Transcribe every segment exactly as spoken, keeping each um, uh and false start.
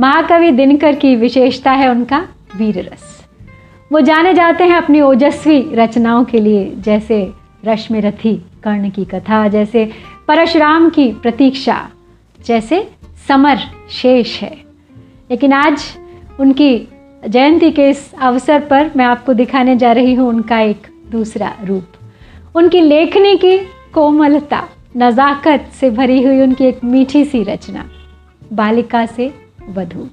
महाकवि दिनकर की विशेषता है उनका वीर रस। वो जाने जाते हैं अपनी ओजस्वी रचनाओं के लिए, जैसे रश्मिरथी कर्ण की कथा, जैसे परशुराम की प्रतीक्षा, जैसे समर शेष है। लेकिन आज उनकी जयंती के इस अवसर पर मैं आपको दिखाने जा रही हूँ उनका एक दूसरा रूप, उनकी लेखनी की कोमलता, नज़ाकत से भरी हुई उनकी एक मीठी सी रचना बालिका से वधू।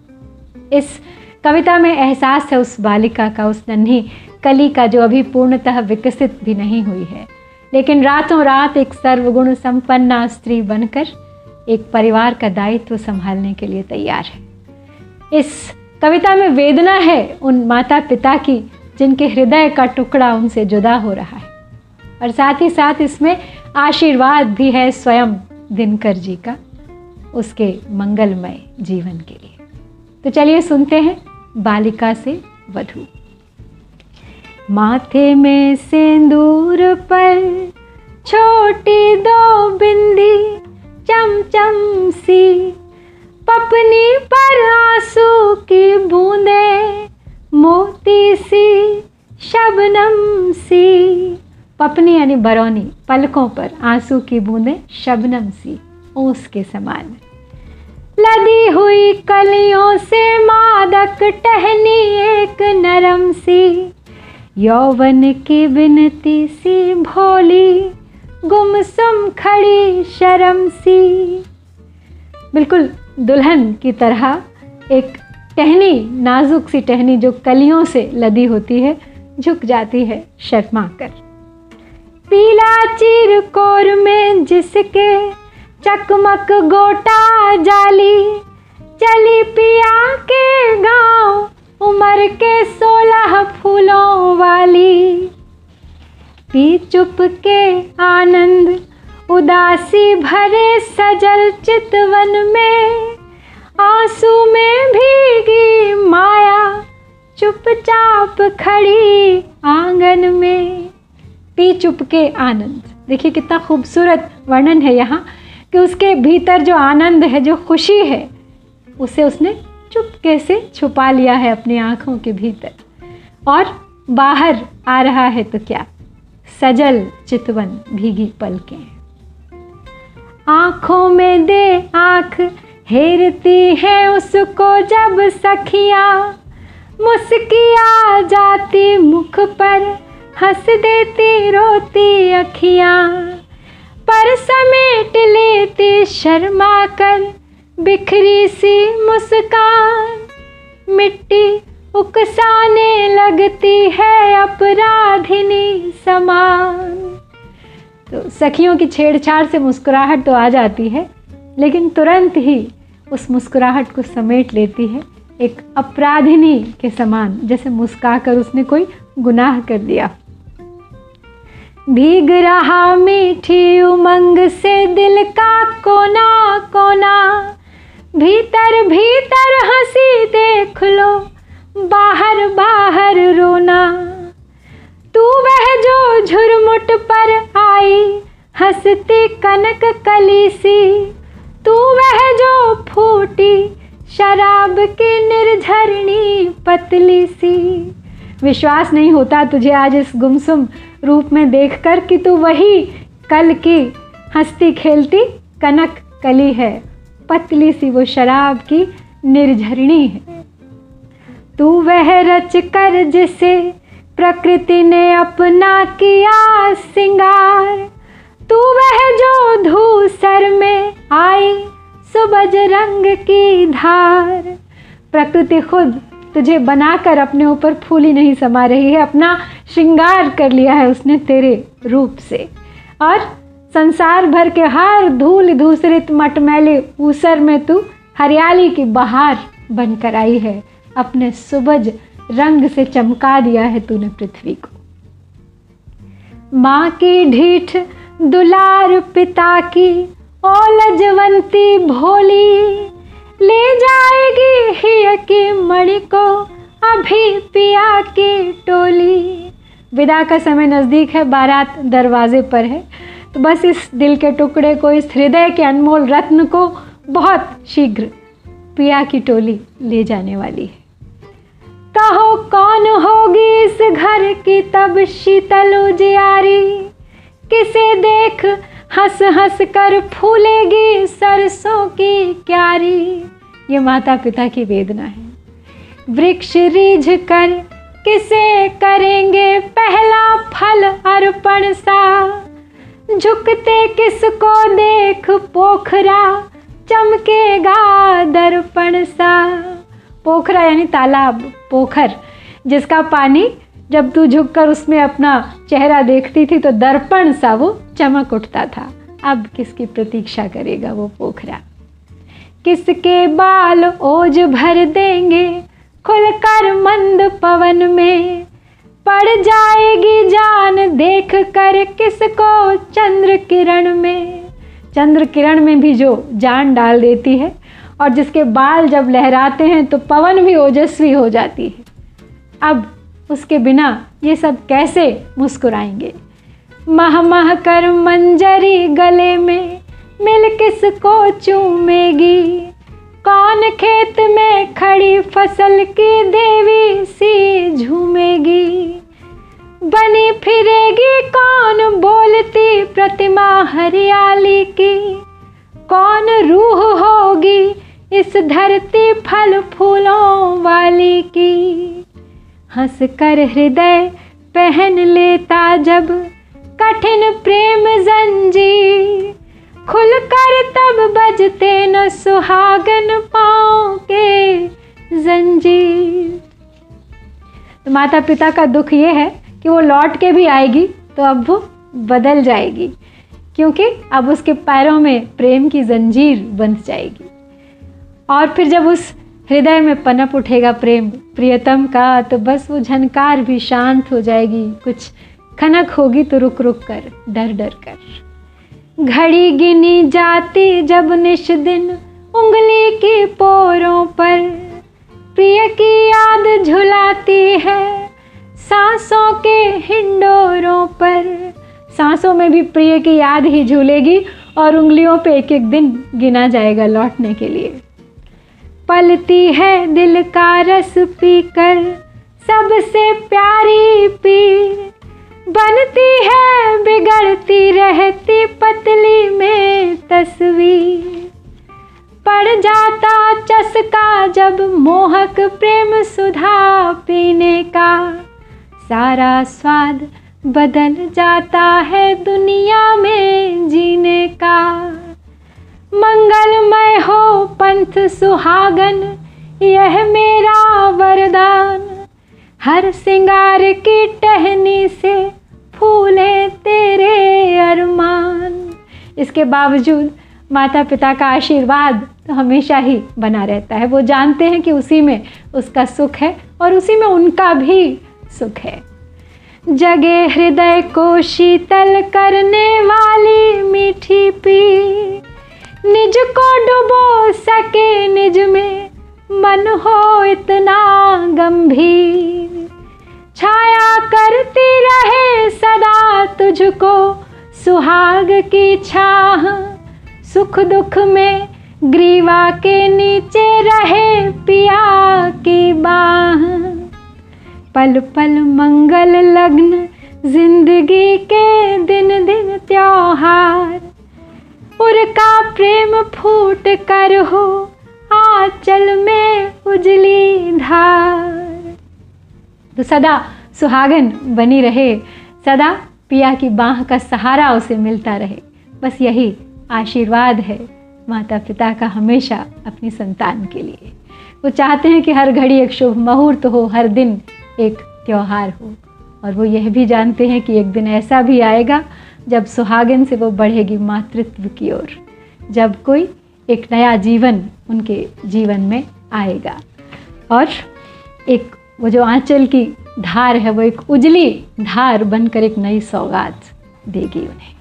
इस कविता में एहसास है उस बालिका का, उस नन्ही कली का जो अभी पूर्णतः विकसित भी नहीं हुई है, लेकिन रातों रात एक सर्वगुण संपन्ना स्त्री बनकर एक परिवार का दायित्व संभालने के लिए तैयार है। इस कविता में वेदना है उन माता पिता की जिनके हृदय का टुकड़ा उनसे जुदा हो रहा है, और साथ ही साथ इसमें आशीर्वाद भी है स्वयं दिनकर जी का उसके मंगलमय जीवन के लिए। तो चलिए सुनते हैं बालिका से वधू। माथे में सिंदूर पर छोटी दो बिंदी चमचम सी, पपनी पर आंसू की बूंदे मोती सी शबनम सी। पपनी यानी बरौनी, पलकों पर आंसू की बूंदें शबनम सी ओस के समान। लदी हुई कलियों से मादक टहनी एक नरम सी, यौवन की बिनती सी भोली गुमसुम खड़ी शर्म सी। बिल्कुल दुल्हन की तरह एक टहनी, नाजुक सी टहनी जो कलियों से लदी होती है, झुक जाती है शर्मा कर। पीला चीर कोर में जिसके चकमक गोटा जाली, चली पिया के गांव उमर के सोलह फूलों वाली। पी चुप के आनंद उदासी भरे सजल चितवन में, आंसू में भीगी माया चुपचाप खड़ी आंगन में। पी चुप के आनंद, देखिए कितना खूबसूरत वर्णन है यहाँ कि उसके भीतर जो आनंद है, जो खुशी है, उसे उसने चुपके से छुपा लिया है अपनी आँखों के भीतर, और बाहर आ रहा है तो क्या, सजल चितवन भीगी पलकें। आँखों में दे आँख हेरती है उसको जब सखिया, मुस्किया जाती मुख पर हंस देती रोती अखियाँ। पर समेट लेती शर्मा कर बिखरी सी मुस्कान, मिट्टी उकसाने लगती है अपराधिनी समान। तो सखियों की छेड़छाड़ से मुस्कुराहट तो आ जाती है, लेकिन तुरंत ही उस मुस्कुराहट को समेट लेती है एक अपराधिनी के समान, जैसे मुस्का कर उसने कोई गुनाह कर दिया। भीग रहा मीठी उमंग से दिल का कोना कोना, भीतर भीतर हंसी देख लो बाहर बाहर रोना। तू वह जो झुरमुट पर आई हंसती कनक कली सी, तू वह जो फूटी शराब की निर्झरनी पतली सी। विश्वास नहीं होता तुझे आज इस गुमसुम रूप में देखकर कि तू वही कल की हंसती खेलती कनक कली है, पतली सी वो शराब की निर्झरणी है। तू वह रच कर जिसे प्रकृति ने अपना किया सिंगार, तू वह जो धूसर में आई सुबज रंग की धार। प्रकृति खुद तुझे बनाकर अपने ऊपर फूली नहीं समा रही है, अपना श्रृंगार कर लिया है उसने तेरे रूप से, और संसार भर के हर धूल धूसरित मटमैले ऊसर में तू हरियाली की बहार बनकर आई है, अपने सुबज रंग से चमका दिया है तूने पृथ्वी को। माँ की ढीठ दुलार पिता की ओलजवंती भोली, ले जाएगी हिय की मणि को अभी पिया की टोली। विदा का समय नज़दीक है, बारात दरवाजे पर है, तो बस इस दिल के टुकड़े को, इस हृदय के अनमोल रत्न को बहुत शीघ्र पिया की टोली ले जाने वाली है। कहो कौन होगी इस घर की तब शीतल उजियारी, किसे देख हंस हंस कर फूलेगी सरसों की क्यारी। ये माता पिता की वेदना है। वृक्ष रीझ कर किसे करेंगे पहला फल अर्पण सा, झुकते किसको देख पोखरा चमकेगा दर्पण सा। पोखरा यानी तालाब, पोखर, जिसका पानी जब तू झुककर उसमें अपना चेहरा देखती थी तो दर्पण सा वो चमक उठता था। अब किसकी प्रतीक्षा करेगा वो पोखरा। किसके बाल ओज भर देंगे खुलकर मंद पवन में, पड़ जाएगी जान देख कर किसको चंद्र किरण में। चंद्र किरण में भी जो जान डाल देती है और जिसके बाल जब लहराते हैं तो पवन भी ओजस्वी हो जाती है। अब उसके बिना ये सब कैसे मुस्कुराएंगे। मह मह कर मंजरी गले में मिल किसको चूमेगी, कौन खेत में खड़ी फसल की देवी सी झूमेगी। बनी फिरेगी कौन बोलती प्रतिमा हरियाली की, कौन रूह होगी इस धरती फल फूलों वाली की। हंस कर हृदय पहन लेता जब कठिन प्रेम जंजीर, खुल कर तब बजते न सुहागन पाँव के जंजीर। तो माता पिता का दुख ये है कि वो लौट के भी आएगी तो अब वो बदल जाएगी, क्योंकि अब उसके पैरों में प्रेम की जंजीर बंध जाएगी। और फिर जब उस हृदय में पनप उठेगा प्रेम प्रियतम का, तो बस वो झनकार भी शांत हो जाएगी। कुछ खनक होगी तो रुक रुक कर, डर डर कर। घड़ी गिनी जाती जब निश दिन उंगली की पोरों पर, प्रिय की याद झुलाती है सांसों के हिंडोरों पर। सांसों में भी प्रिय की याद ही झूलेगी और उंगलियों पे एक एक दिन गिना जाएगा लौटने के लिए। पलती है दिल का रस पीकर सबसे प्यारी पीर, बनती है बिगड़ती रहती पतली में तस्वीर। पड़ जाता चस्का जब मोहक प्रेम सुधा पीने का, सारा स्वाद बदल जाता है दुनिया में जीने का। मंगलमय हो पंथ सुहागन यह मेरा वरदान, हर सिंगार की टहनी से फूले तेरे अरमान। इसके बावजूद माता पिता का आशीर्वाद तो हमेशा ही बना रहता है। वो जानते हैं कि उसी में उसका सुख है और उसी में उनका भी सुख है। जगे हृदय को शीतल करने वाली मीठी पी, निज को डुबो सके निज में मन हो इतना गंभीर। छाया करती रहे सदा तुझको सुहाग की छाह, सुख दुख में ग्रीवा के नीचे रहे पिया की बाह। पल पल मंगल लग्न जिंदगी के दिन दिन त्योहार, उनका प्रेम फूट कर हो आंचल में उजली धार। तो सदा सुहागन बनी रहे, सदा पिया की बाँह का सहारा उसे मिलता रहे, बस यही आशीर्वाद है माता पिता का हमेशा अपनी संतान के लिए। वो चाहते हैं कि हर घड़ी एक शुभ मुहूर्त हो, हर दिन एक त्यौहार हो, और वो यह भी जानते हैं कि एक दिन ऐसा भी आएगा जब सुहागन से वो बढ़ेगी मातृत्व की ओर, जब कोई एक नया जीवन उनके जीवन में आएगा और एक वो जो आंचल की धार है वो एक उजली धार बनकर एक नई सौगात देगी उन्हें।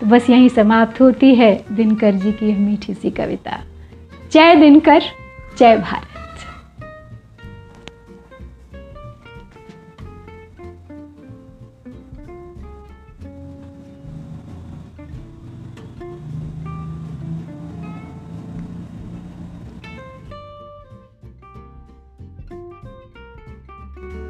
तो बस यहीं समाप्त होती है दिनकर जी की यह मीठी सी कविता। जय दिनकर, जय भारत। है।